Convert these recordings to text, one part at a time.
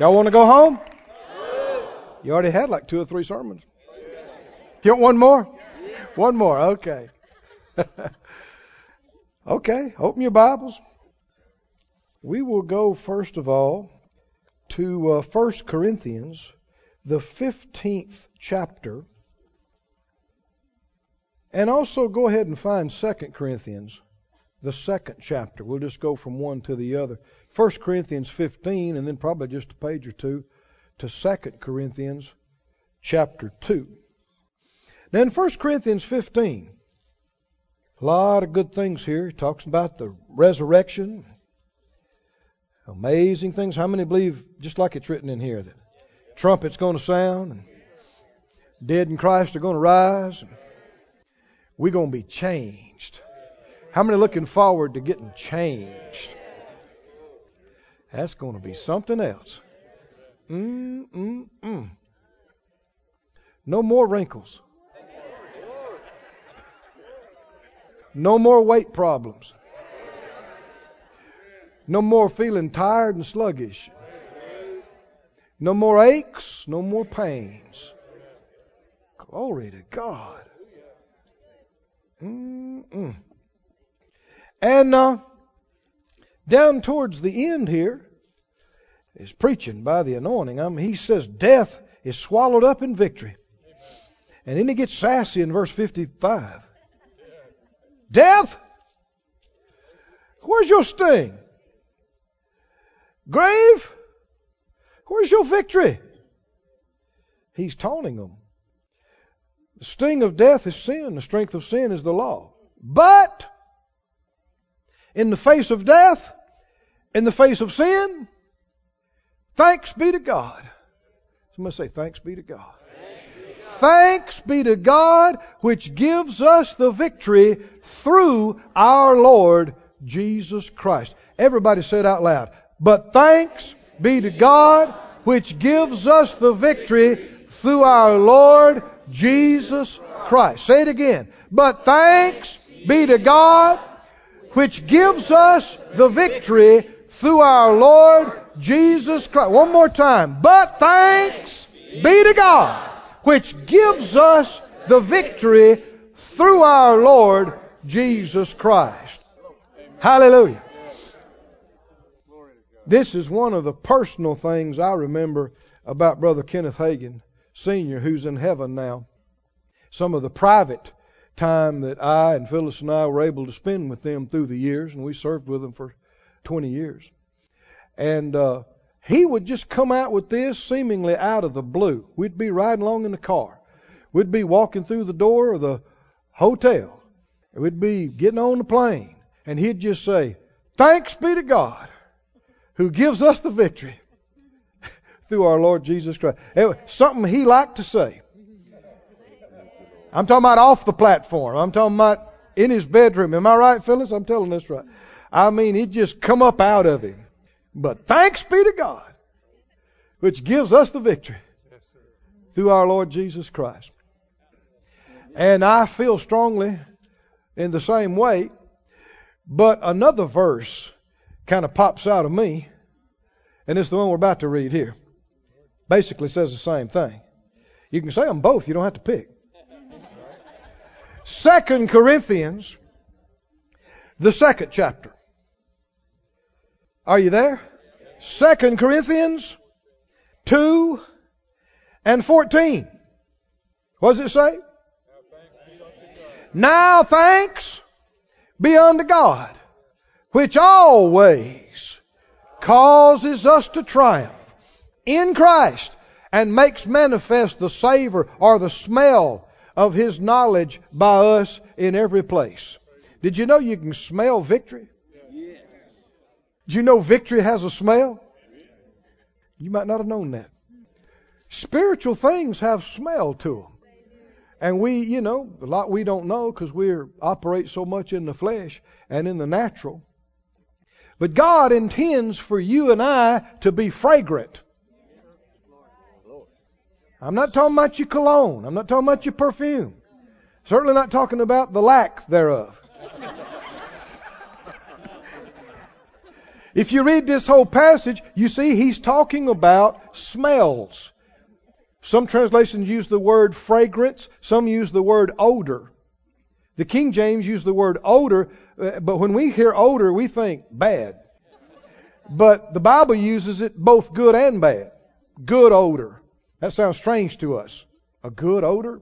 Y'all want to go home? You already had like 2 or 3 sermons. You want one more? One more, okay. Okay, open your Bibles. We will go, first of all, to 1 Corinthians, the 15th chapter. And also go ahead and find 2 Corinthians, the 2nd chapter. We'll just go from one to the other. 1 Corinthians 15, and then probably just a page or two, to 2 Corinthians chapter 2. Now in 1 Corinthians 15, a lot of good things here. It talks about the resurrection. Amazing things. How many believe, just like it's written in here, that trumpet's going to sound, and dead in Christ are going to rise, and we're going to be changed. How many are looking forward to getting changed? That's going to be something else. No more wrinkles. No more weight problems. No more feeling tired and sluggish. No more aches, no more pains. Glory to God. And down towards the end here is preaching by the anointing. He says death is swallowed up in victory. And then he gets sassy in verse 55. Death, where's your sting? Grave, where's your victory? He's taunting them. The sting of death is sin. The strength of sin is the law. But in the face of death, in the face of sin, thanks be to God. Somebody say, thanks be to God. Thanks be to God, which gives us the victory through our Lord Jesus Christ. Everybody say it out loud. But thanks be to God, which gives us the victory through our Lord Jesus Christ. Say it again. But thanks be to God, which gives us the victory through our Lord Jesus Christ. One more time. But thanks be to God, which gives us the victory through our Lord Jesus Christ. Hallelujah. This is one of the personal things I remember about Brother Kenneth Hagin, Sr., who's in heaven now. Some of the private time that I and Phyllis and I were able to spend with them through the years, and we served with them for 20 years. And he would just come out with this seemingly out of the blue. We'd be riding along in the car. We'd be walking through the door of the hotel. We'd be getting on the plane. And he'd just say, thanks be to God, who gives us the victory through our Lord Jesus Christ. It was something he liked to say. I'm talking about off the platform. I'm talking about in his bedroom. Am I right, Phyllis? I'm telling this right. I mean, it just come up out of him. But thanks be to God, which gives us the victory through our Lord Jesus Christ. And I feel strongly in the same way. But another verse kind of pops out of me, and it's the one we're about to read here. Basically says the same thing. You can say them both. You don't have to pick. 2 Corinthians, the 2nd chapter. Are you there? 2 Corinthians 2 and 14. What does it say? Now thanks be unto God, which always causes us to triumph in Christ, and makes manifest the savor or the smell of His knowledge by us in every place. Did you know you can smell victory? Did you know victory has a smell? You might not have known that. Spiritual things have smell to them. And we, a lot we don't know because we operate so much in the flesh and in the natural. But God intends for you and I to be fragrant. I'm not talking about your cologne. I'm not talking about your perfume. Certainly not talking about the lack thereof. If you read this whole passage, you see he's talking about smells. Some translations use the word fragrance. Some use the word odor. The King James used the word odor, but when we hear odor, we think bad. But the Bible uses it both good and bad. Good odor. That sounds strange to us. A good odor?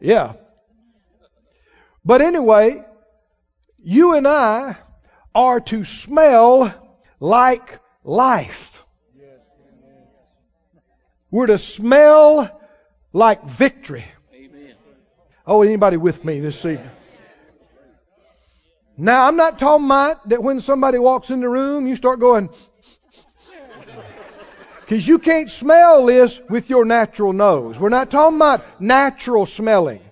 Yeah. But anyway, you and I are to smell like life. We're to smell like victory. Amen. Oh, anybody with me this evening? Now, I'm not talking about that when somebody walks in the room, you start going, because you can't smell this with your natural nose. We're not talking about natural smelling.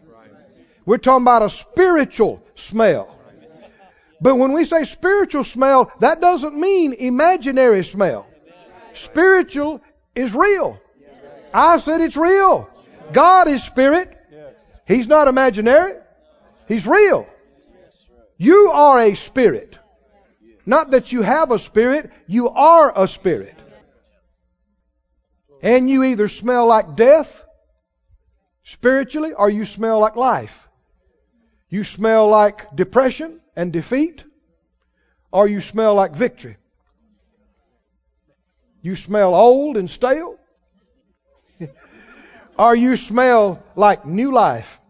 We're talking about a spiritual smell. But when we say spiritual smell, that doesn't mean imaginary smell. Spiritual is real. I said it's real. God is spirit. He's not imaginary. He's real. You are a spirit. Not that you have a spirit. You are a spirit. And you either smell like death spiritually or you smell like life. You smell like depression and defeat, or you smell like victory. You smell old and stale, or you smell like new life.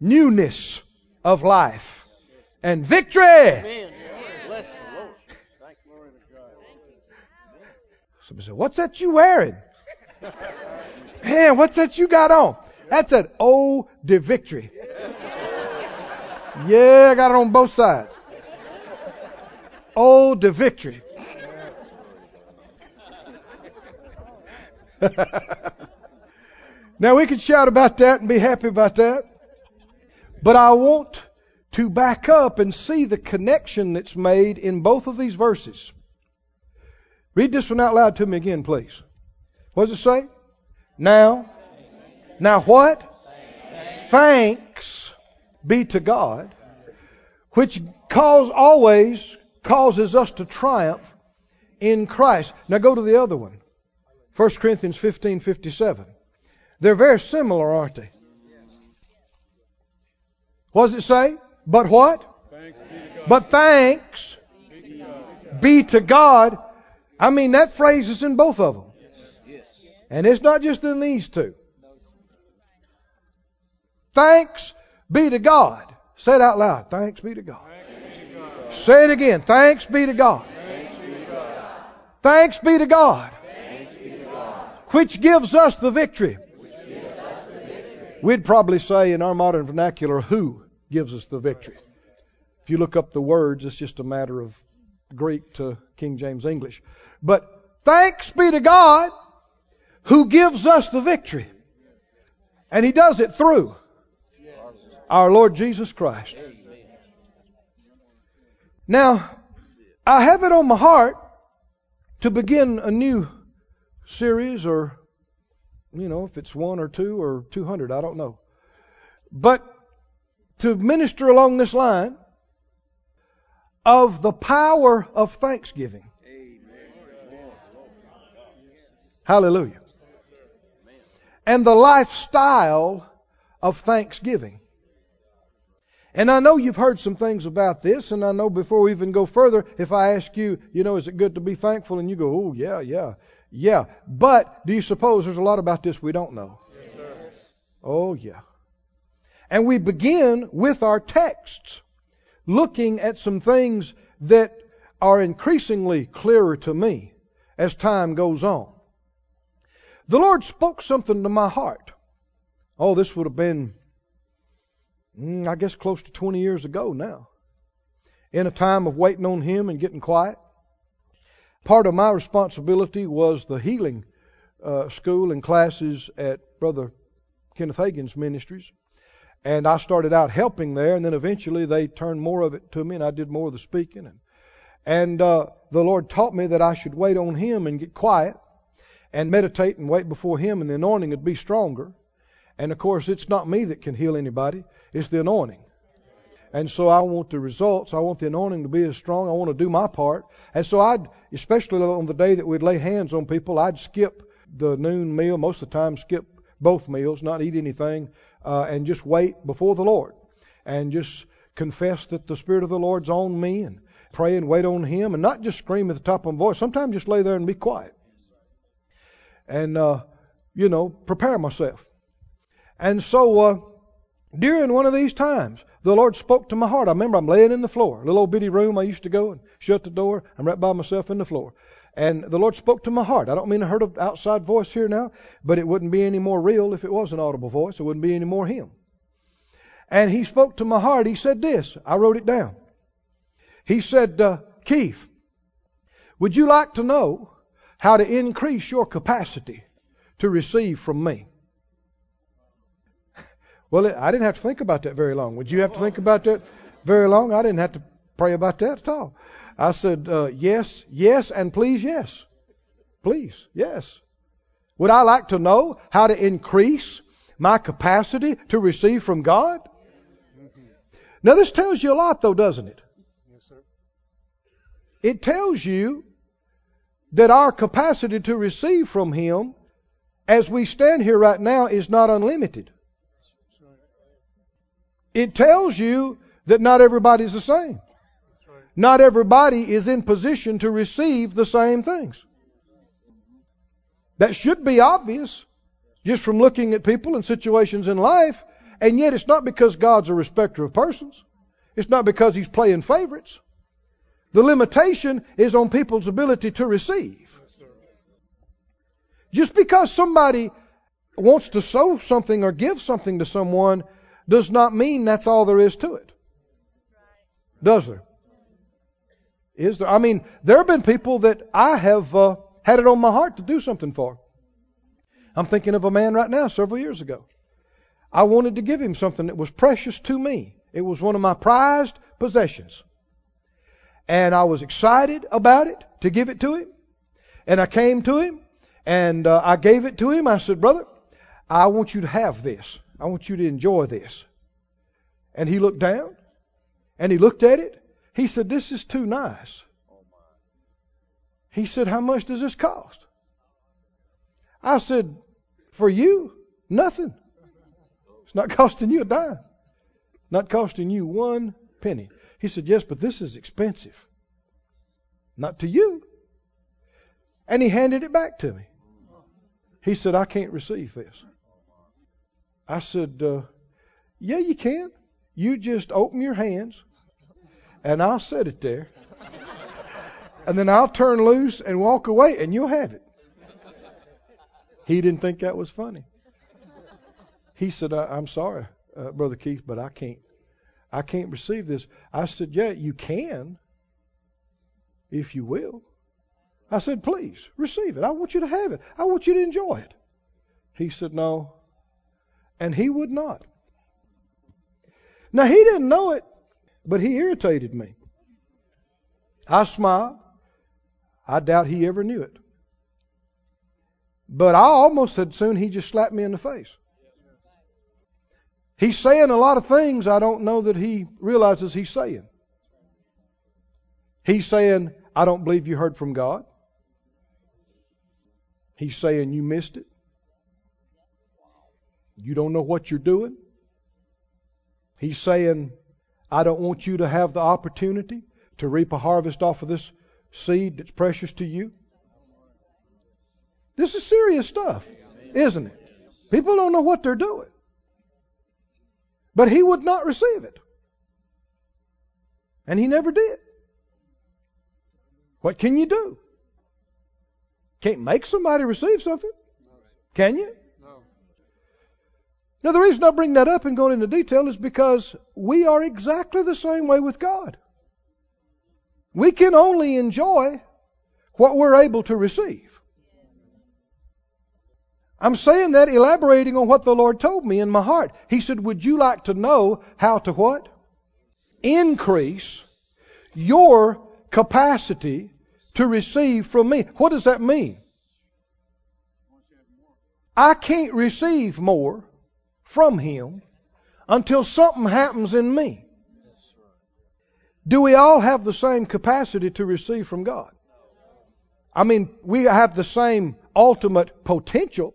Newness of life and victory. Amen. Somebody said, "What's that you wearing? Man, what's that you got on?" That's an O de victory. Yeah, I got it on both sides. O de victory. Now we can shout about that and be happy about that. But I want to back up and see the connection that's made in both of these verses. Read this one out loud to me again, please. What does it say? Now what? Thanks be to God, which always causes us to triumph in Christ. Now go to the other one. 1 Corinthians 15:57. They're very similar, aren't they? What does it say? But what? Thanks be to God. But thanks be to God. I mean, that phrase is in both of them. And it's not just in these two. Thanks be to God. Say it out loud. Thanks be to God. Be to God. Say it again. Thanks be to God. Thanks be to God. Which gives us the victory. We'd probably say in our modern vernacular, who gives us the victory? If you look up the words, it's just a matter of Greek to King James English. But thanks be to God who gives us the victory. And He does it through our Lord Jesus Christ. Now, I have it on my heart to begin a new series, or, you know, if it's one or two or 200, I don't know. But to minister along this line of the power of thanksgiving. Amen. Hallelujah. And the lifestyle of thanksgiving. And I know you've heard some things about this, and I know before we even go further, if I ask you, you know, is it good to be thankful? And you go, oh, yeah. But do you suppose there's a lot about this we don't know? Yes, sir. Oh, yeah. And we begin with our texts, looking at some things that are increasingly clearer to me as time goes on. The Lord spoke something to my heart. Oh, this would have been, I guess, close to 20 years ago now. In a time of waiting on Him and getting quiet. Part of my responsibility was the healing school and classes at Brother Kenneth Hagin's ministries. And I started out helping there, and then eventually they turned more of it to me, and I did more of the speaking. And the Lord taught me that I should wait on Him and get quiet and meditate and wait before Him, and the anointing would be stronger. And, of course, it's not me that can heal anybody. It's the anointing. And so I want the results. I want the anointing to be as strong. I want to do my part. And so I'd, especially on the day that we'd lay hands on people, I'd skip the noon meal, most of the time skip both meals, not eat anything, and just wait before the Lord. And just confess that the Spirit of the Lord's on me and pray and wait on Him. And not just scream at the top of my voice. Sometimes just lay there and be quiet. And, prepare myself. And so during one of these times, the Lord spoke to my heart. I remember I'm laying in the floor. A little old bitty room I used to go and shut the door. I'm right by myself in the floor. And the Lord spoke to my heart. I don't mean I heard an outside voice here now, but it wouldn't be any more real if it was an audible voice. It wouldn't be any more Him. And He spoke to my heart. He said this. I wrote it down. He said, Keith, would you like to know how to increase your capacity to receive from me? Well, I didn't have to think about that very long. Would you have to think about that very long? I didn't have to pray about that at all. I said, yes, yes, and please, yes. Please, yes. Would I like to know how to increase my capacity to receive from God? Now, this tells you a lot, though, doesn't it? Yes, sir. It tells you that our capacity to receive from Him as we stand here right now is not unlimited. It tells you that not everybody's the same. Not everybody is in position to receive the same things. That should be obvious just from looking at people and situations in life. And yet it's not because God's a respecter of persons. It's not because He's playing favorites. The limitation is on people's ability to receive. Just because somebody wants to sow something or give something to someone does not mean that's all there is to it. Does there? Is there? I mean, there have been people that I have had it on my heart to do something for. I'm thinking of a man right now several years ago. I wanted to give him something that was precious to me. It was one of my prized possessions. And I was excited about it to give it to him. And I came to him and I gave it to him. I said, brother, I want you to have this. I want you to enjoy this. And he looked down and he looked at it. He said, this is too nice. He said, how much does this cost? I said, for you, nothing. It's not costing you a dime. Not costing you one penny. He said, yes, but this is expensive. Not to you. And he handed it back to me. He said, I can't receive this. I said, yeah, you can. You just open your hands and I'll set it there. And then I'll turn loose and walk away and you'll have it. He didn't think that was funny. He said, I'm sorry, Brother Keith, but I can't receive this. I said, yeah, you can if you will. I said, please receive it. I want you to have it. I want you to enjoy it. He said, no. And he would not. Now, he didn't know it, but he irritated me. I smiled. I doubt he ever knew it. But I almost said soon he just slapped me in the face. He's saying a lot of things I don't know that he realizes he's saying. He's saying, I don't believe you heard from God. He's saying you missed it. You don't know what you're doing. He's saying, I don't want you to have the opportunity to reap a harvest off of this seed that's precious to you. This is serious stuff, isn't it? People don't know what they're doing. But he would not receive it. And he never did. What can you do? Can't make somebody receive something. Can you? Now, the reason I bring that up and go into detail is because we are exactly the same way with God. We can only enjoy what we're able to receive. I'm saying that elaborating on what the Lord told me in my heart. He said, would you like to know how to what? Increase your capacity to receive from me. What does that mean? I can't receive more from Him until something happens in me. Do we all have the same capacity to receive from God? I mean, we have the same ultimate potential.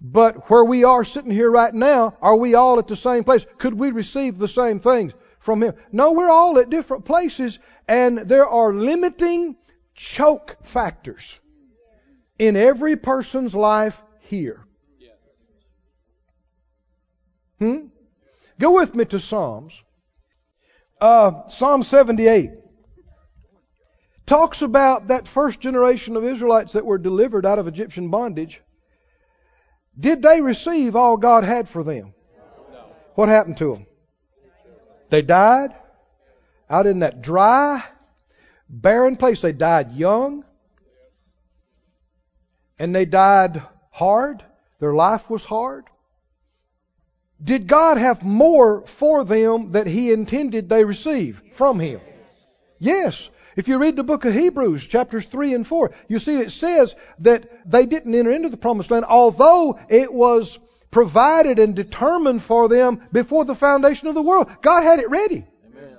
But where we are sitting here right now, are we all at the same place? Could we receive the same things from Him? No, we're all at different places, and there are limiting choke factors in every person's life here. Go with me to Psalms. Psalm 78 talks about that first generation of Israelites that were delivered out of Egyptian bondage. Did they receive all God had for them? No. What happened to them? They died out in that dry, barren place. They died young. And they died hard. Their life was hard. Did God have more for them that He intended they receive from Him? Yes. If you read the book of Hebrews, chapters 3 and 4, you see it says that they didn't enter into the promised land, although it was provided and determined for them before the foundation of the world. God had it ready. Amen.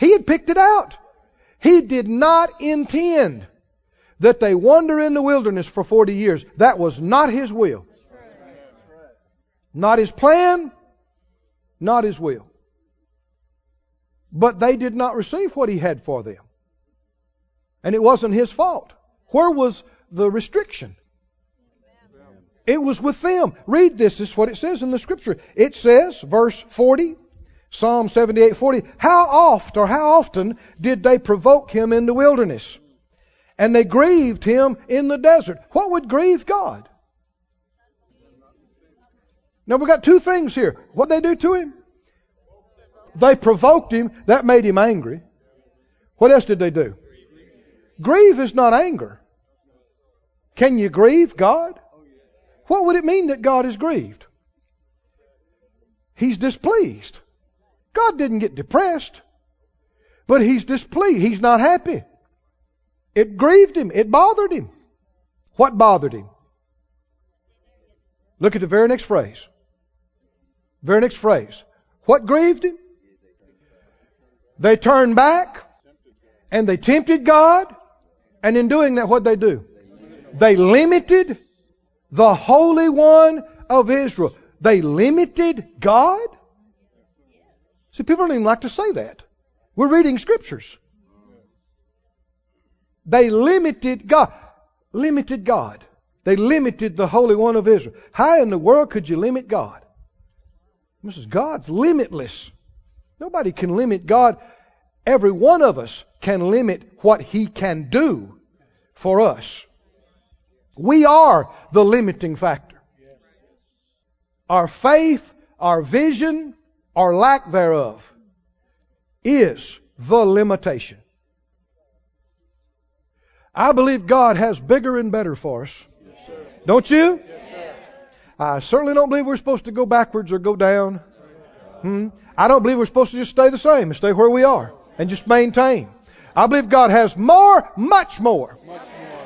He had picked it out. He did not intend that they wander in the wilderness for 40 years. That was not His will. Not His plan, not His will. But they did not receive what He had for them. And it wasn't His fault. Where was the restriction? It was with them. Read this. This is what it says in the Scripture. It says, verse 40, Psalm 78, 40, how often did they provoke Him in the wilderness? And they grieved Him in the desert. What would grieve God? Now we've got two things here. What did they do to Him? They provoked Him. That made Him angry. What else did they do? Grieve is not anger. Can you grieve God? What would it mean that God is grieved? He's displeased. God didn't get depressed, but He's displeased. He's not happy. It grieved Him. It bothered Him. What bothered Him? Look at the very next phrase. Very next phrase. What grieved Him? They turned back and they tempted God. And in doing that, what did they do? They limited the Holy One of Israel. They limited God? See, people don't even like to say that. We're reading Scriptures. They limited God. Limited God. They limited the Holy One of Israel. How in the world could you limit God? This is God's limitless. Nobody can limit God. Every one of us can limit what He can do for us. We are the limiting factor. Our faith, our vision, our lack thereof is the limitation. I believe God has bigger and better for us. Don't you? Yes. I certainly don't believe we're supposed to go backwards or go down. I don't believe we're supposed to just stay the same and stay where we are and just maintain. I believe God has more, much more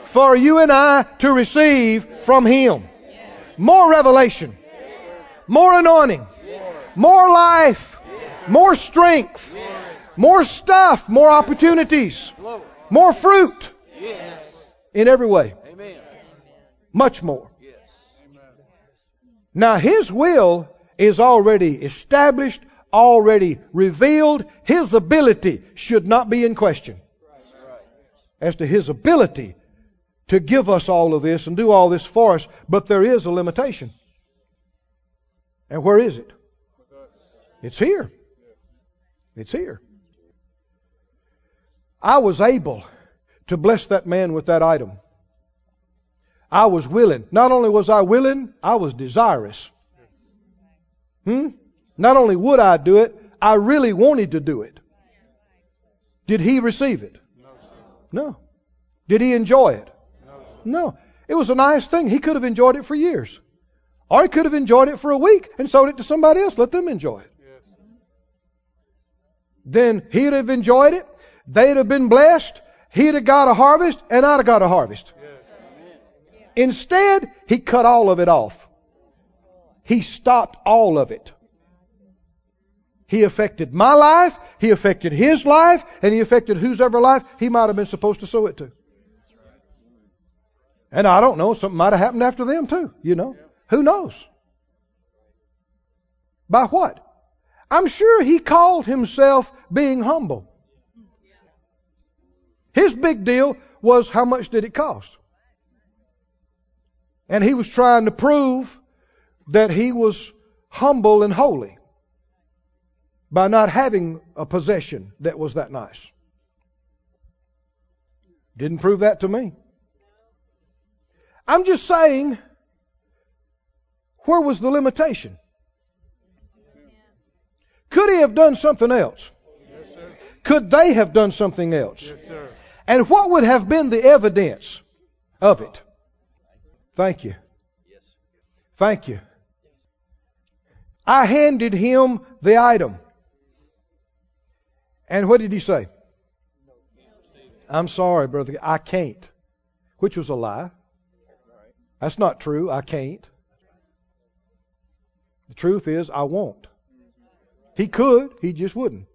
for you and I to receive from Him. Yes. More revelation. Yes. More anointing. Yes. More life. Yes. More strength. Yes. More stuff. More opportunities. Yes. More fruit. Yes. In every way. Amen. Much more. Yes. Now His will is already established, already revealed. His ability should not be in question. As to His ability to give us all of this and do all this for us. But there is a limitation. And where is it? It's here. It's here. I was able to bless that man with that item. I was willing. Not only was I willing, I was desirous. Not only would I do it, I really wanted to do it. Did he receive it? No. Did he enjoy it? No. It was a nice thing. He could have enjoyed it for years. Or he could have enjoyed it for a week and sold it to somebody else. Let them enjoy it. Then he'd have enjoyed it. They'd have been blessed. He'd have got a harvest and I'd have got a harvest. Instead, he cut all of it off. He stopped all of it. He affected my life, he affected his life, and he affected whosever life he might have been supposed to sow it to. And I don't know, something might have happened after them too, you know. Who knows? By what? I'm sure he called himself being humble. His big deal was how much did it cost? And he was trying to prove that he was humble and holy by not having a possession that was that nice. Didn't prove that to me. I'm just saying, where was the limitation? Could he have done something else? Yes, sir. Could they have done something else? Yes, sir. And what would have been the evidence of it? Thank you. Thank you. I handed him the item. And what did he say? I'm sorry, brother. I can't. Which was a lie. That's not true. I can't. The truth is, I won't. He could. He just wouldn't.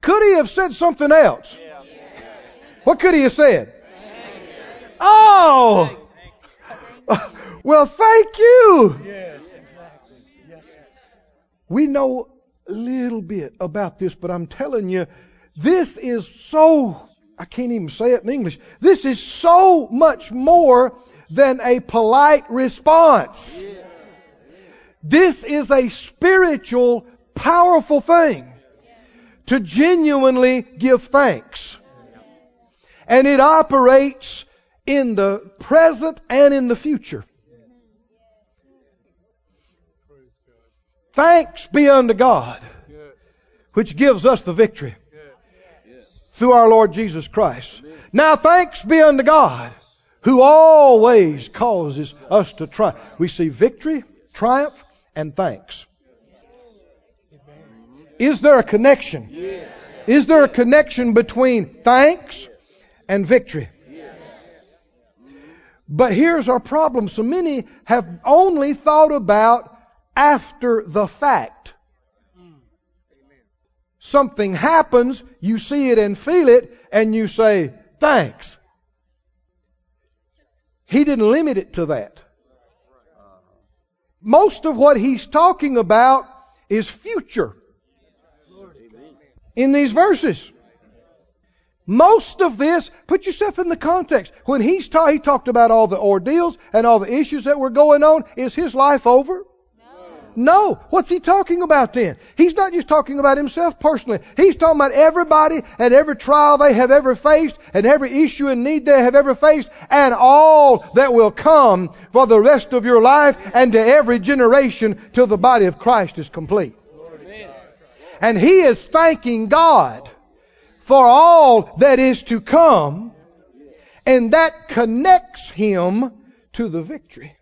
Could he have said something else? Yeah. What could he have said? Oh! Well, thank you! Yes, exactly. Yes. We know a little bit about this, but I'm telling you, this is so... I can't even say it in English. This is so much more than a polite response. Yeah. This is a spiritual, powerful thing to genuinely give thanks. And it operates in the present and in the future. Thanks be unto God, which gives us the victory through our Lord Jesus Christ. Now thanks be unto God, who always causes us to triumph. We see victory, triumph, and thanks. Is there a connection? Is there a connection between thanks and victory? But here's our problem. So many have only thought about after the fact. Something happens, you see it and feel it, and you say, thanks. He didn't limit it to that. Most of what he's talking about is future. In these verses. Most of this, put yourself in the context. When he talked about all the ordeals and all the issues that were going on. Is his life over? No. What's he talking about then? He's not just talking about himself personally. He's talking about everybody and every trial they have ever faced and every issue and need they have ever faced and all that will come for the rest of your life and to every generation till the body of Christ is complete. And he is thanking God for all that is to come, and that connects him to the victory.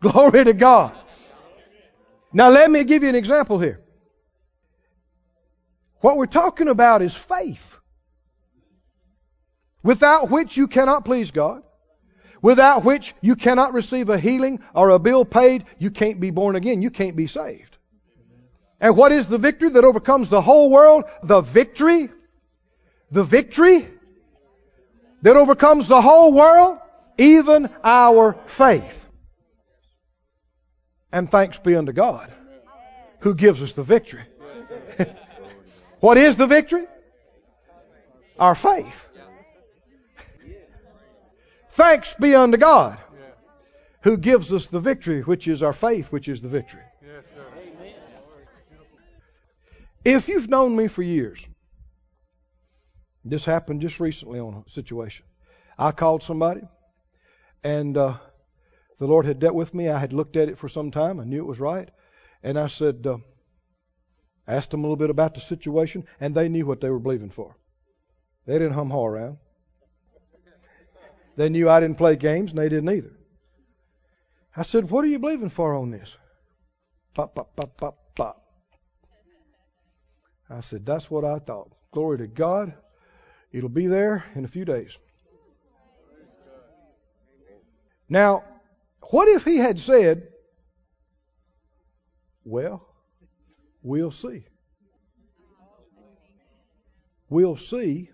Glory to God. Now let me give you an example here. What we're talking about is faith, without which you cannot please God, without which you cannot receive a healing or a bill paid. You can't be born again. You can't be saved. And what is the victory that overcomes the whole world? The victory that overcomes the whole world, even our faith. And thanks be unto God, who gives us the victory. What is the victory? Our faith. Thanks be unto God, who gives us the victory, which is our faith, which is the victory. If you've known me for years, this happened just recently on a situation. I called somebody, and the Lord had dealt with me. I had looked at it for some time. I knew it was right. And I said, asked them a little bit about the situation, and they knew what they were believing for. They didn't hum-haw around. They knew I didn't play games, and they didn't either. I said, what are you believing for on this? Pop, pop, pop, pop, pop. I said, that's what I thought. Glory to God. It'll be there in a few days. Now, What if he had said, well, we'll see. We'll see.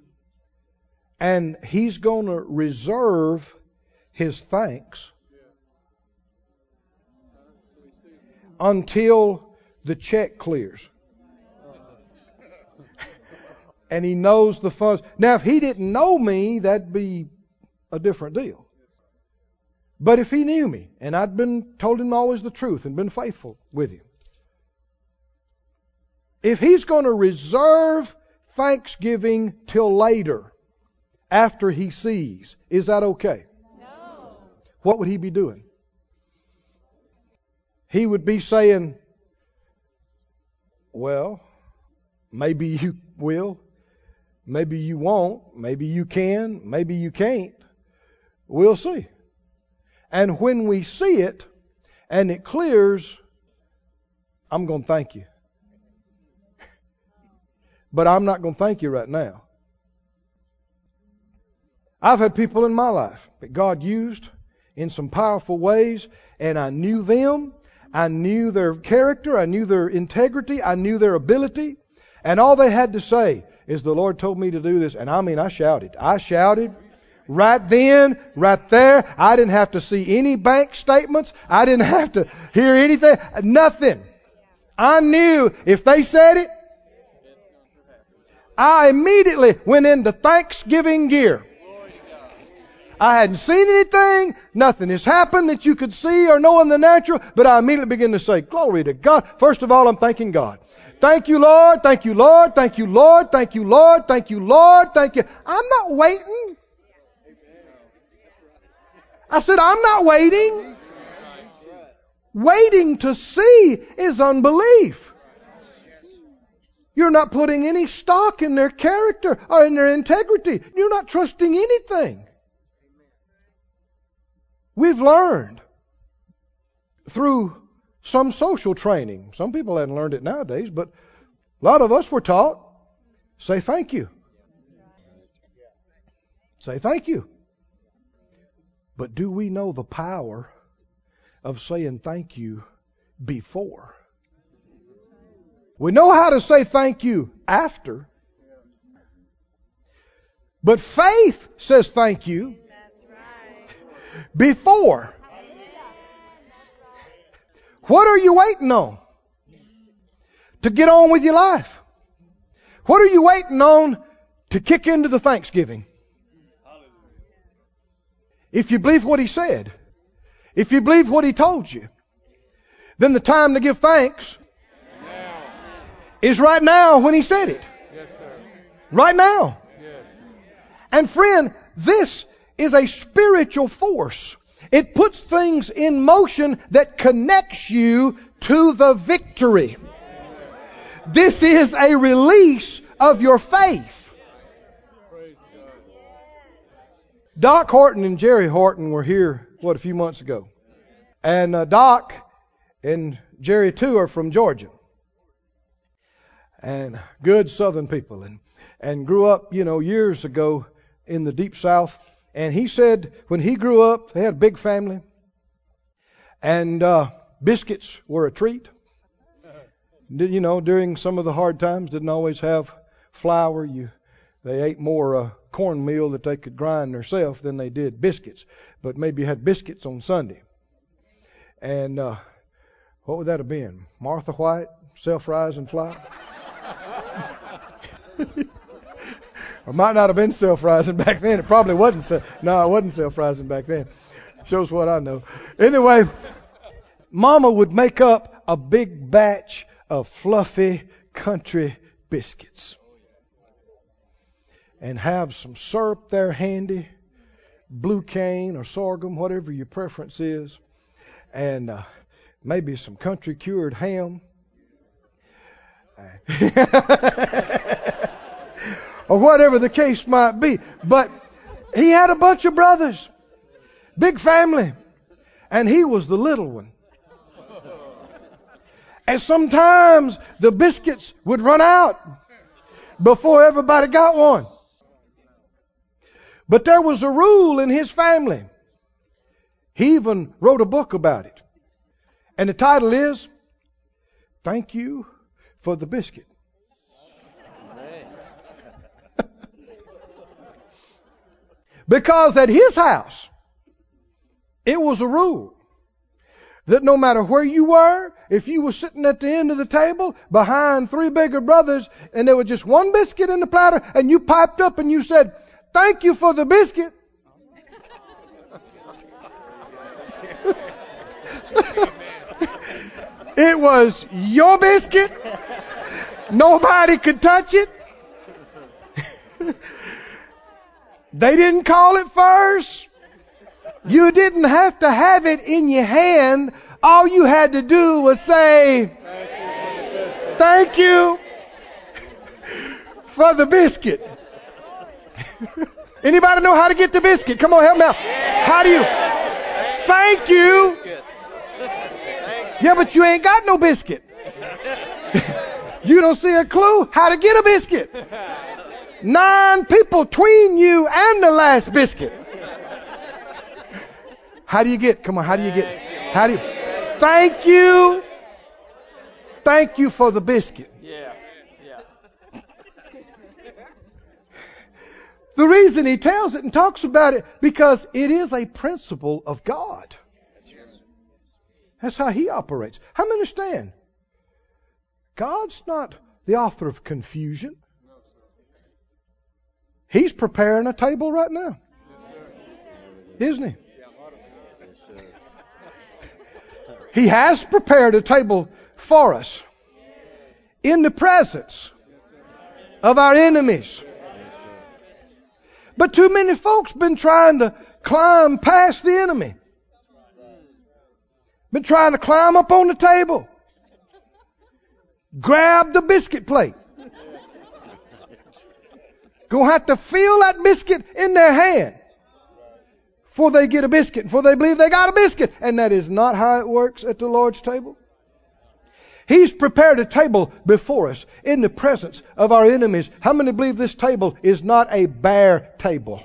And he's going to reserve his thanks until the check clears. And he knows the funds. Now, if he didn't know me, that'd be a different deal. But if he knew me, and I'd been told him always the truth and been faithful with him, if he's going to reserve thanksgiving till later, after he sees, is that okay? No. What would he be doing? He would be saying, well, maybe you will, maybe you won't, maybe you can, maybe you can't. We'll see. And when we see it and it clears, I'm going to thank you. But I'm not going to thank you right now. I've had people in my life that God used in some powerful ways, and I knew them. I knew their character. I knew their integrity. I knew their ability. And all they had to say is, the Lord told me to do this. And I mean, I shouted. I shouted. Right then, right there. I didn't have to see any bank statements. I didn't have to hear anything. Nothing. I knew if they said it, I immediately went into thanksgiving gear. I hadn't seen anything. Nothing has happened that you could see or know in the natural. But I immediately begin to say, glory to God. First of all, I'm thanking God. Thank you, Lord. Thank you, Lord. Thank you, Lord. Thank you, Lord. Thank you, Lord. Thank you. I'm not waiting. I said, I'm not waiting. Waiting to see is unbelief. You're not putting any stock in their character or in their integrity. You're not trusting anything. We've learned through some social training. Some people haven't learned it nowadays, but a lot of us were taught, say thank you. Say thank you. But do we know the power of saying thank you before? We know how to say thank you after. But faith says thank you before. What are you waiting on to get on with your life? What are you waiting on to kick into the thanksgiving? If you believe what he said, if you believe what he told you, then the time to give thanks is right now when he said it. Yes, sir. Right now. Yes. And friend, this is a spiritual force. It puts things in motion that connects you to the victory. This is a release of your faith. Doc Horton and Jerry Horton were here, a few months ago. And Doc and Jerry too are from Georgia. And good Southern people. And grew up, years ago in the deep South. And he said when he grew up, they had a big family, and biscuits were a treat. During some of the hard times, didn't always have flour. They ate more cornmeal that they could grind themselves than they did biscuits. But maybe had biscuits on Sunday. And what would that have been? Martha White, self-rising flour? It might not have been self-rising back then. It probably wasn't. It wasn't self-rising back then. Shows what I know. Anyway, Mama would make up a big batch of fluffy country biscuits and have some syrup there handy, blue cane or sorghum, whatever your preference is, and maybe some country cured ham. Or whatever the case might be. But he had a bunch of brothers. Big family. And he was the little one. And sometimes the biscuits would run out before everybody got one. But there was a rule in his family. He even wrote a book about it. And the title is, Thank You for the Biscuit. Because at his house, it was a rule that no matter where you were, if you were sitting at the end of the table behind three bigger brothers and there was just one biscuit in the platter and you piped up and you said, thank you for the biscuit. It was your biscuit. Nobody could touch it. They didn't call it first. You didn't have to have it in your hand. All you had to do was say, thank you for the biscuit. Anybody know how to get the biscuit? Come on, help me out. How do you? Thank you. Yeah, but you ain't got no biscuit. You don't see a clue how to get a biscuit. 9 people tween you and the last biscuit. How do you get? Come on, how do you get? How do you? Thank you. Thank you for the biscuit. Yeah. Yeah. The reason he tells it and talks about it, because it is a principle of God. That's how he operates. How many understand? God's not the author of confusion. He's preparing a table right now, isn't he? He has prepared a table for us in the presence of our enemies. But too many folks been trying to climb past the enemy. Been trying to climb up on the table. Grab the biscuit plate. Gonna have to feel that biscuit in their hand before they get a biscuit, before they believe they got a biscuit. And that is not how it works at the Lord's table. He's prepared a table before us in the presence of our enemies. How many believe this table is not a bare table?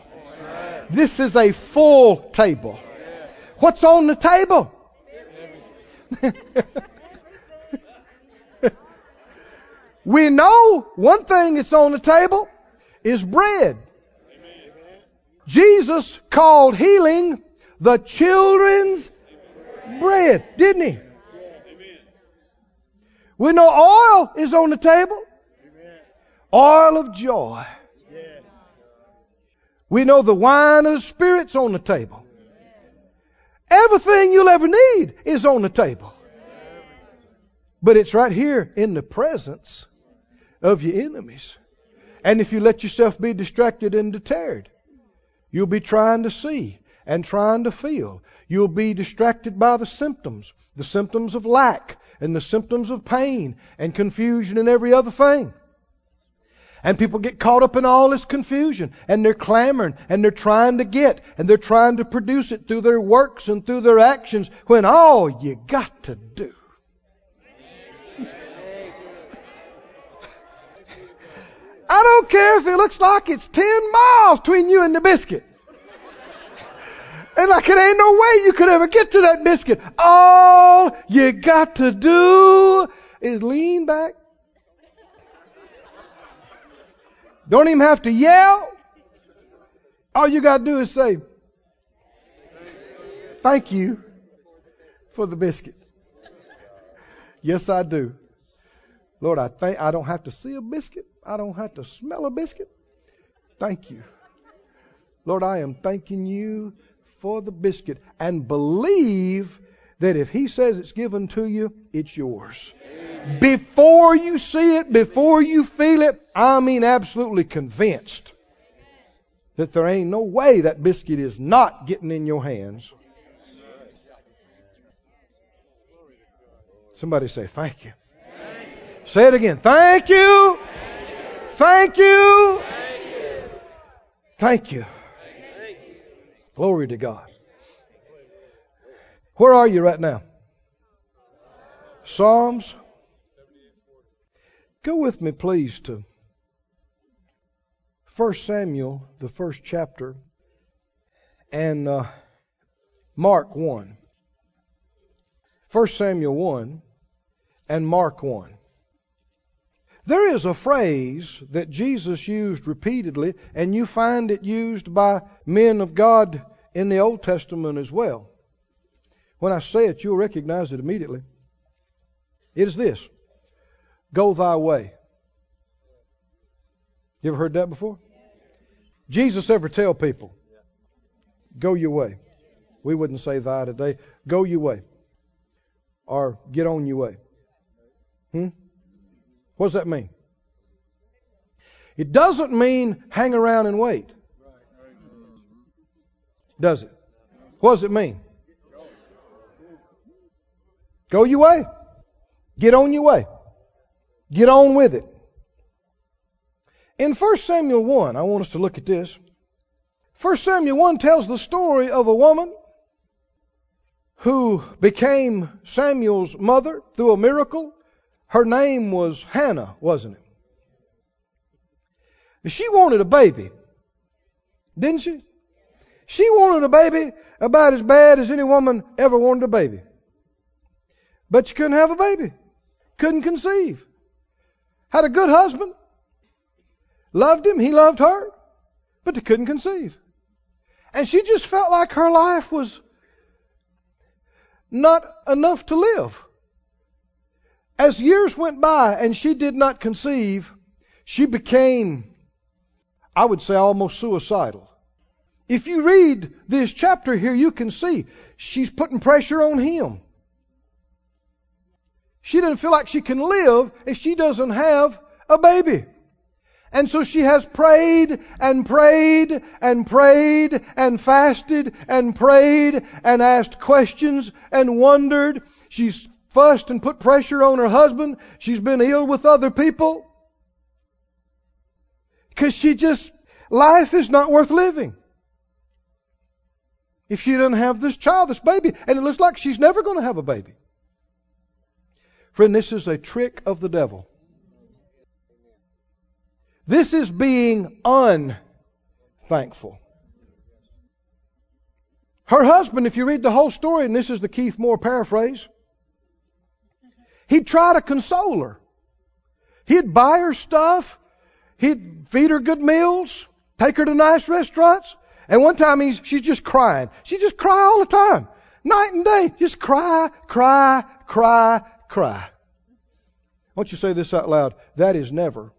This is a full table. What's on the table? We know one thing that's on the table is bread. Amen. Jesus called healing the children's bread, didn't he? Amen. We know oil is on the table. Amen. Oil of joy. Yes. We know the wine of the Spirit's on the table. Yes. Everything you'll ever need is on the table. Yes. But it's right here in the presence of your enemies. And if you let yourself be distracted and deterred, you'll be trying to see and trying to feel. You'll be distracted by the symptoms of lack and the symptoms of pain and confusion and every other thing. And people get caught up in all this confusion, and they're clamoring, and they're trying to get, and they're trying to produce it through their works and through their actions, when all you got to do I don't care if it looks like it's 10 miles between you and the biscuit. And like it ain't no way you could ever get to that biscuit. All you got to do is lean back. Don't even have to yell. All you got to do is say, thank you for the biscuit. Yes, I do. Lord, I don't have to see a biscuit. I don't have to smell a biscuit. Thank you. Lord, I am thanking you for the biscuit. And believe that if he says it's given to you, it's yours. Amen. Before you see it, before you feel it, I mean absolutely convinced that there ain't no way that biscuit is not getting in your hands. Somebody say, thank you. Thank you. Say it again. Thank you. Thank you. Thank you. Thank you. Thank you. Glory to God. Where are you right now? Psalms. Go with me, please, to 1 Samuel, the 1st chapter. And Mark 1. 1 Samuel 1 and Mark 1. There is a phrase that Jesus used repeatedly, and you find it used by men of God in the Old Testament as well. When I say it, you'll recognize it immediately. It is this: go thy way. You ever heard that before? Jesus ever tell people, go your way? We wouldn't say thy today. Go your way. Or get on your way. What does that mean? It doesn't mean hang around and wait. Does it? What does it mean? Go your way. Get on your way. Get on with it. In 1 Samuel 1, I want us to look at this. 1 Samuel 1 tells the story of a woman who became Samuel's mother through a miracle. Her name was Hannah, wasn't it? She wanted a baby, didn't she? She wanted a baby about as bad as any woman ever wanted a baby. But she couldn't have a baby. Couldn't conceive. Had a good husband. Loved him. He loved her. But they couldn't conceive. And she just felt like her life was not enough to live. As years went by and she did not conceive, she became, I would say, almost suicidal. If you read this chapter here, you can see she's putting pressure on him. She doesn't feel like she can live if she doesn't have a baby. And so she has prayed and prayed and prayed and fasted and prayed and asked questions and wondered. She's fussed and put pressure on her husband. She's been ill with other people. Because life is not worth living if she doesn't have this child, this baby. And it looks like she's never going to have a baby. Friend, this is a trick of the devil. This is being unthankful. Her husband, if you read the whole story, and this is the Keith Moore paraphrase, he'd try to console her. He'd buy her stuff. He'd feed her good meals, take her to nice restaurants. And one time she's just crying. She just cry all the time, night and day. Just cry, cry, cry, cry. Won't you say this out loud? That is never.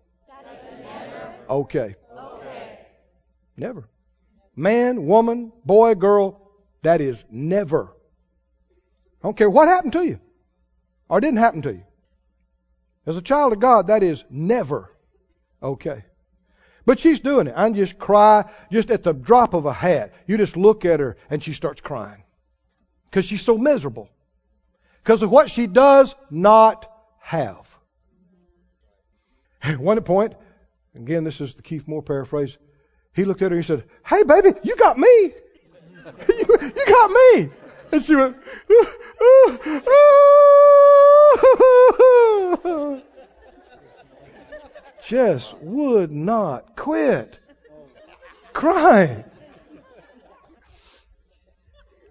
Okay. Never. Man, woman, boy, girl, that is never. I don't care what happened to you or didn't happen to you. As a child of God, that is never okay. But she's doing it. I just cry just at the drop of a hat. You just look at her and she starts crying because she's so miserable because of what she does not have. At one point, again, this is the Keith Moore paraphrase. He looked at her and he said, "Hey, baby, you got me. you got me." And she went, just would not quit crying.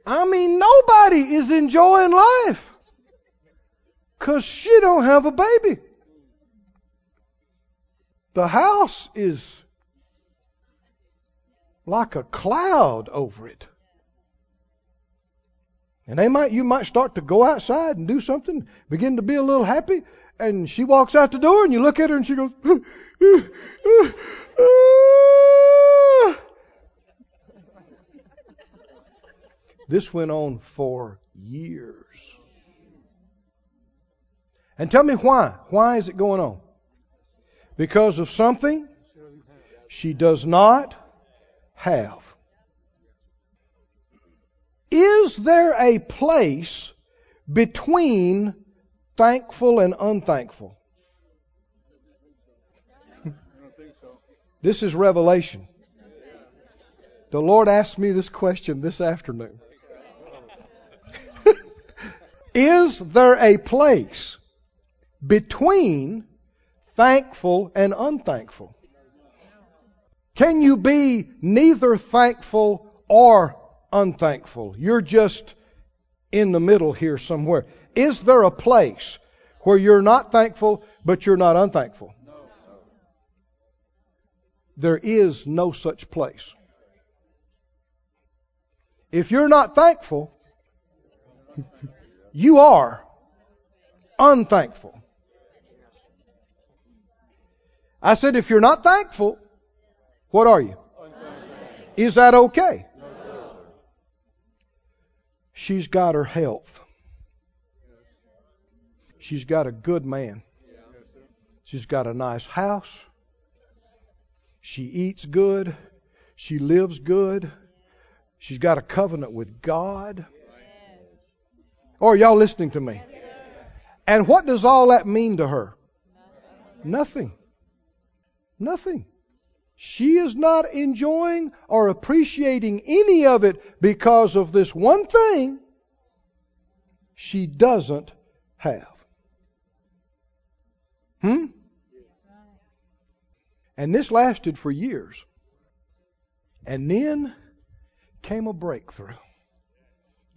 I mean, nobody is enjoying life because she don't have a baby. The house is like a cloud over it. And you might start to go outside and do something, begin to be a little happy, and she walks out the door and you look at her and she goes, This went on for years. And tell me why. Why is it going on? Because of something she does not have. Is there a place between thankful and unthankful? This is revelation. The Lord asked me this question this afternoon. Is there a place between thankful and unthankful? Can you be neither thankful or unthankful. You're just in the middle here somewhere. Is there a place where you're not thankful, but you're not unthankful? No, sir. There is no such place. If you're not thankful, you are unthankful. I said, if you're not thankful, what are you? Is that okay? No. She's got her health. She's got a good man. She's got a nice house. She eats good. She lives good. She's got a covenant with God. Or are y'all listening to me? And what does all that mean to her? Nothing. She is not enjoying or appreciating any of it because of this one thing she doesn't have. And this lasted for years. And then came a breakthrough.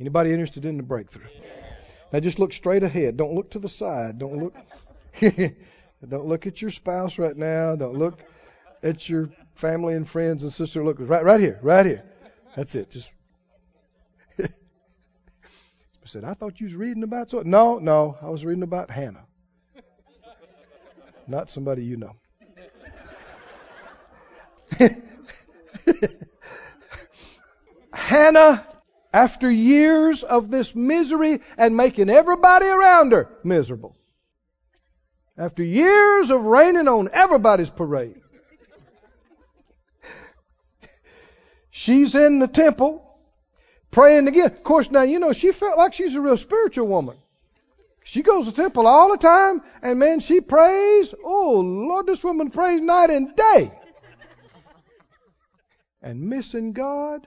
Anybody interested in the breakthrough? Now just look straight ahead. Don't look to the side. Don't look. Don't look at your spouse right now. Don't look at your family and friends and sister. Look right here. That's it. Just I said, I thought you was reading about something. No, I was reading about Hannah. Not somebody you know. Hannah, after years of this misery and making everybody around her miserable, after years of raining on everybody's parade, she's in the temple praying again. Of course, now, you know, she felt like she's a real spiritual woman. She goes to the temple all the time, and man, she prays. Oh, Lord, this woman prays night and day. And missing God.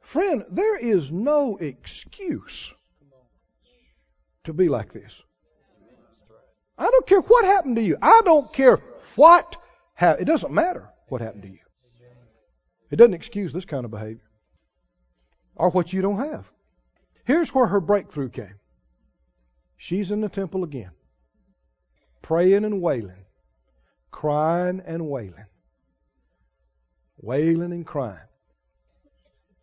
Friend, there is no excuse to be like this. I don't care what happened to you. I don't care what happened. It doesn't matter what happened to you. It doesn't excuse this kind of behavior or what you don't have. Here's where her breakthrough came. She's in the temple again, praying and wailing, crying and wailing, wailing and crying.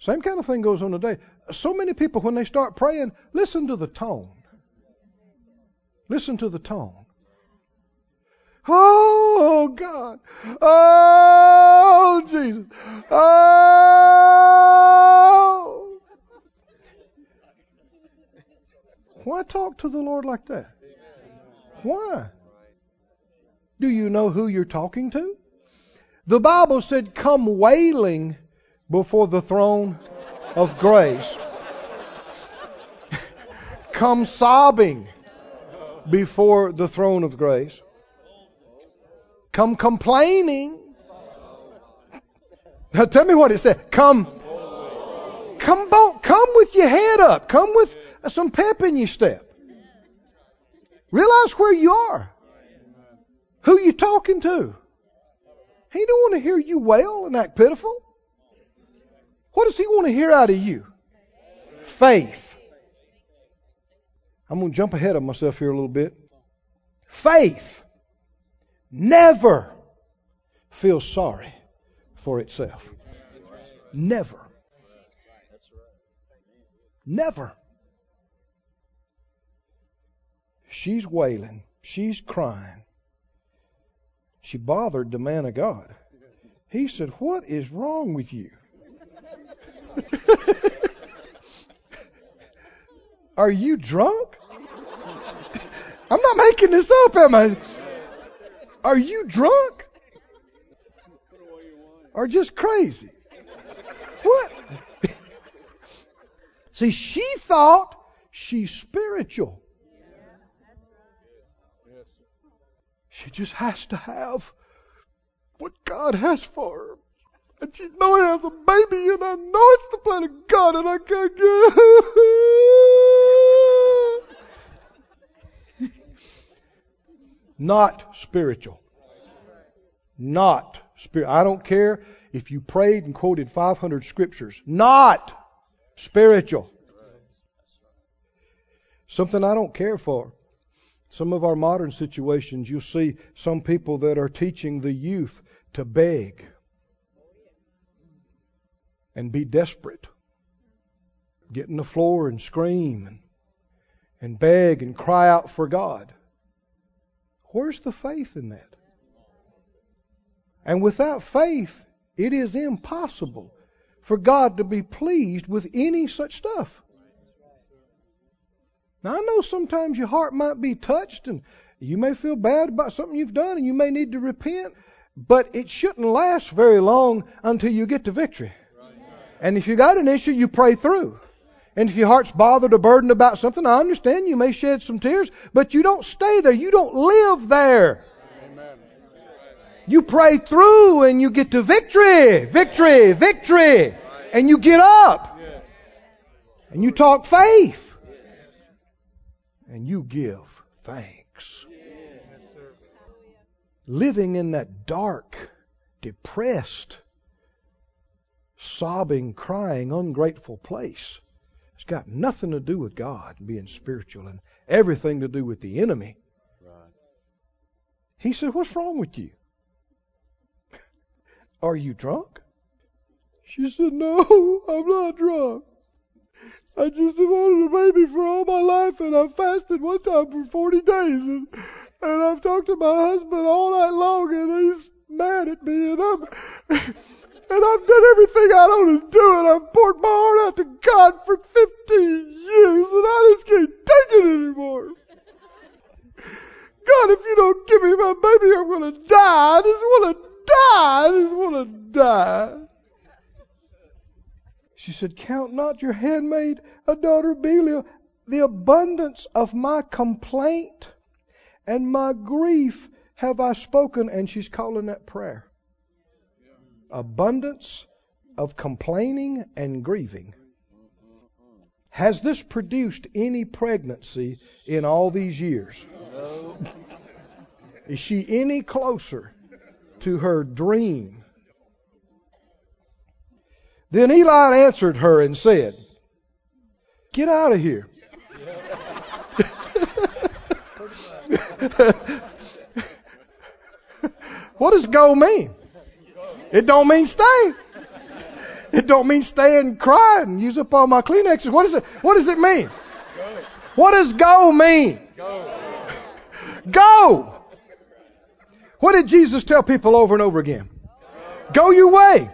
Same kind of thing goes on today. So many people, when they start praying, listen to the tone. Listen to the tone. Oh, God. Oh, Jesus. Oh. Why talk to the Lord like that? Why? Do you know who you're talking to? The Bible said, come wailing before the throne of grace. Come sobbing before the throne of grace. Come complaining. Now tell me what it said. Come with your head up. Come with some pep in your step. Realize where you are. Who you talking to. He don't want to hear you wail and act pitiful. What does he want to hear out of you? Faith. I'm going to jump ahead of myself here a little bit. Faith never feels sorry for itself. Never. She's wailing. She's crying. She bothered the man of God. He said, "What is wrong with you? Are you drunk?" I'm not making this up, am I? Are you drunk? Or just crazy? What? See, she thought she's spiritual. She just has to have what God has for her. And she knows it has a baby, and I know it's the plan of God, and I can't get it. Not spiritual. I don't care if you prayed and quoted 500 scriptures. Not spiritual. Something I don't care for. Some of our modern situations, you'll see some people that are teaching the youth to beg and be desperate. Get on the floor and scream and beg and cry out for God. Where's the faith in that? And without faith, it is impossible for God to be pleased with any such stuff. Now, I know sometimes your heart might be touched and you may feel bad about something you've done and you may need to repent, but it shouldn't last very long until you get to victory. Right. And if you got an issue, you pray through. And if your heart's bothered or burdened about something, I understand you may shed some tears, but you don't stay there. You don't live there. Amen. You pray through and you get to victory, victory, victory. And you get up. And you talk faith. And you give thanks. Yes. Living in that dark, depressed, sobbing, crying, ungrateful place. It's got nothing to do with God being spiritual and everything to do with the enemy. Right. He said, "What's wrong with you? Are you drunk?" She said, "No, I'm not drunk. I just have wanted a baby for all my life, and I've fasted one time for 40 days, and I've talked to my husband all night long, and he's mad at me, and I've done everything I don't do, and I've poured my heart out to God for 15 years, and I just can't take it anymore. God, if you don't give me my baby, I'm going to die. I just want to die. I just want to die." She said, "Count not your handmaid, a daughter of Belial, the abundance of my complaint and my grief have I spoken." And she's calling that prayer. Abundance of complaining and grieving. Has this produced any pregnancy in all these years? No. Is she any closer to her dream? Then Eli answered her and said, "Get out of here." What does go mean? It don't mean stay. It don't mean stay and cry and use up all my Kleenexes. What is it? What does it mean? What does go mean? Go. What did Jesus tell people over and over again? Go your way.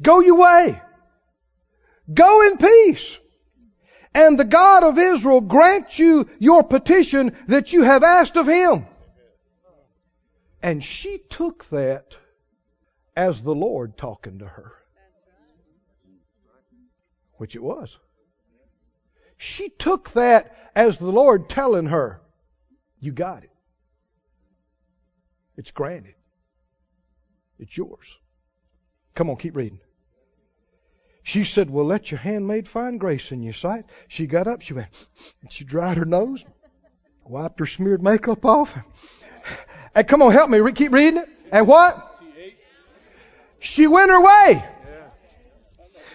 Go your way. Go in peace. And the God of Israel grant you your petition that you have asked of Him. And she took that as the Lord talking to her. Which it was. She took that as the Lord telling her, "You got it. It's granted. It's yours." Come on, keep reading. She said, "Well, let your handmaid find grace in your sight." She got up, she went, and she dried her nose, wiped her smeared makeup off. And come on, help me, keep reading it. And what? She went her way.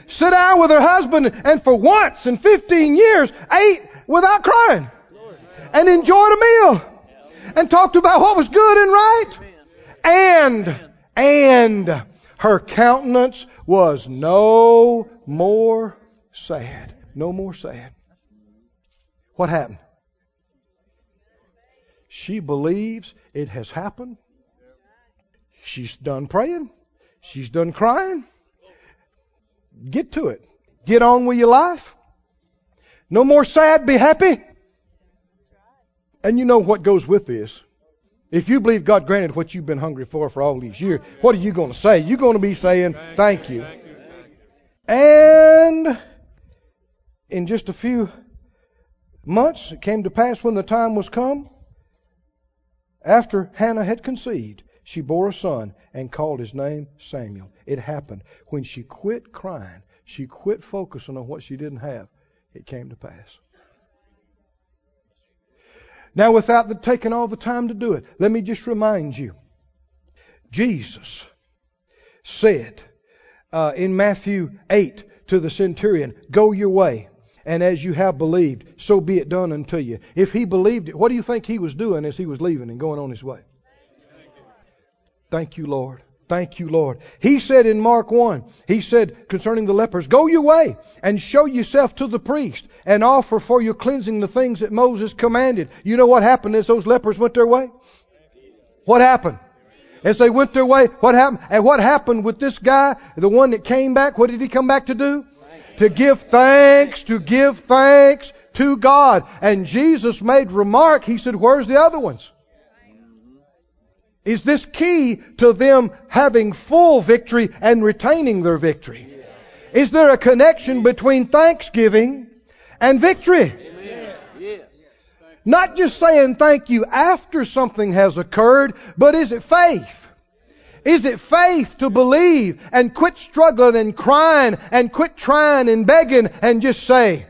Sit down with her husband, and for once in 15 years, ate without crying. And enjoyed a meal. And talked about what was good and right. And her countenance was no more sad. No more sad. What happened? She believes it has happened. She's done praying. She's done crying. Get to it. Get on with your life. No more sad. Be happy. And you know what goes with this. If you believe God granted what you've been hungry for all these years, what are you going to say? You're going to be saying, "Thank you." And in just a few months, it came to pass when the time was come, after Hannah had conceived, she bore a son and called his name Samuel. It happened. When she quit crying, she quit focusing on what she didn't have, it came to pass. Now, without taking all the time to do it, let me just remind you. Jesus said in Matthew 8 to the centurion, "Go your way, and as you have believed, so be it done unto you." If he believed it, what do you think he was doing as he was leaving and going on his way? Thank you, Lord. Thank you, Lord. He said in Mark 1, he said concerning the lepers, "Go your way and show yourself to the priest and offer for your cleansing the things that Moses commanded." You know what happened as those lepers went their way? What happened? As they went their way, what happened? And what happened with this guy, the one that came back? What did he come back to do? To give thanks to God. And Jesus made remark, he said, "Where's the other ones?" Is this key to them having full victory and retaining their victory? Yes. Is there a connection between thanksgiving and victory? Yes. Not just saying thank you after something has occurred, but is it faith? Is it faith to believe and quit struggling and crying and quit trying and begging and just say,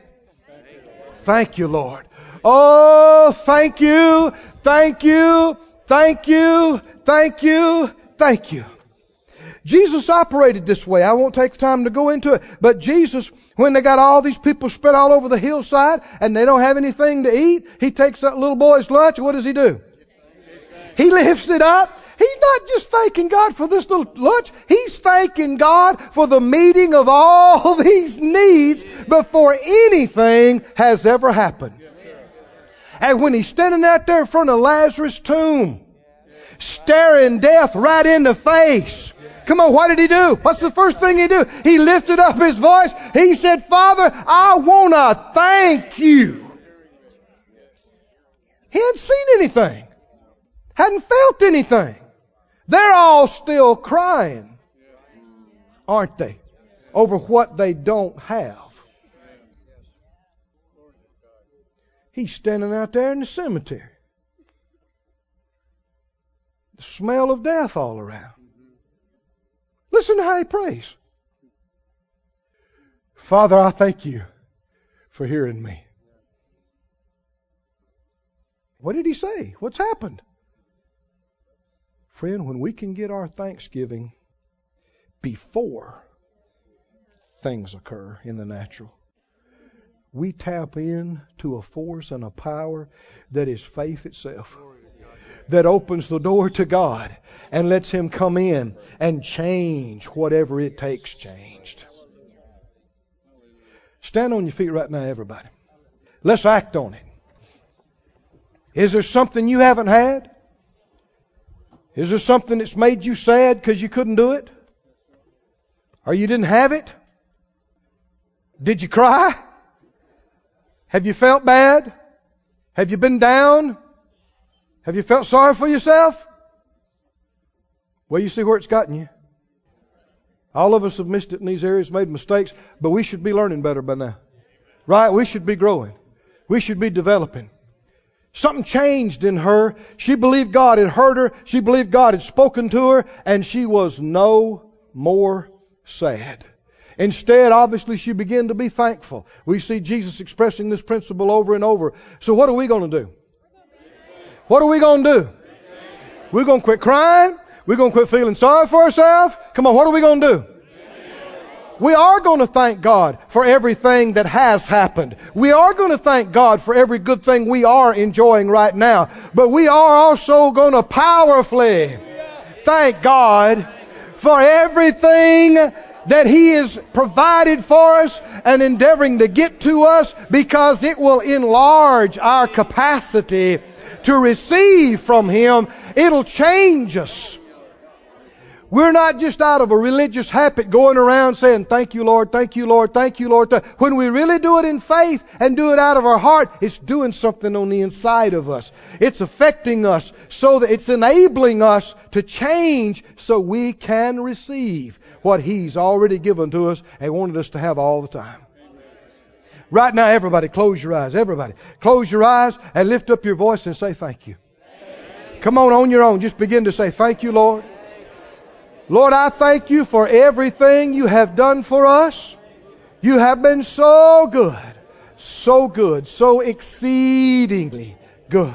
"Thank you, Lord. Oh, thank you, thank you. Thank you, thank you, thank you." Jesus operated this way. I won't take the time to go into it. But Jesus, when they got all these people spread all over the hillside and they don't have anything to eat, he takes that little boy's lunch. What does he do? He lifts it up. He's not just thanking God for this little lunch. He's thanking God for the meeting of all these needs before anything has ever happened. And when he's standing out there in front of Lazarus' tomb, staring death right in the face. Come on, what did he do? What's the first thing he did? He lifted up his voice. He said, "Father, I want to thank you." He hadn't seen anything. Hadn't felt anything. They're all still crying, aren't they? Over what they don't have. He's standing out there in the cemetery. The smell of death all around. Listen to how he prays. "Father, I thank you for hearing me." What did he say? What's happened? Friend, when we can get our thanksgiving before things occur in the natural, we tap in to a force and a power that is faith itself, that opens the door to God and lets Him come in and change whatever it takes changed. Stand on your feet right now, everybody. Let's act on it. Is there something you haven't had? Is there something that's made you sad because you couldn't do it? Or you didn't have it? Did you cry? Have you felt bad? Have you been down? Have you felt sorry for yourself? Well, you see where it's gotten you. All of us have missed it in these areas, made mistakes, but we should be learning better by now. Right? We should be growing. We should be developing. Something changed in her. She believed God had heard her. She believed God had spoken to her, and she was no more sad. Instead, obviously, she began to be thankful. We see Jesus expressing this principle over and over. So what are we going to do? What are we going to do? We're going to quit crying. We're going to quit feeling sorry for ourselves. Come on, what are we going to do? We are going to thank God for everything that has happened. We are going to thank God for every good thing we are enjoying right now. But we are also going to powerfully thank God for everything that He has provided for us and endeavoring to get to us, because it will enlarge our capacity to receive from Him. It'll change us. We're not just out of a religious habit going around saying, "Thank you, Lord, thank you, Lord, thank you, Lord." When we really do it in faith and do it out of our heart, it's doing something on the inside of us. It's affecting us so that it's enabling us to change so we can receive what He's already given to us and wanted us to have all the time. Right now, everybody, close your eyes. Everybody, close your eyes and lift up your voice and say thank you. Come on your own. Just begin to say, "Thank you, Lord. Lord, I thank you for everything you have done for us. You have been so good, so good, so exceedingly good.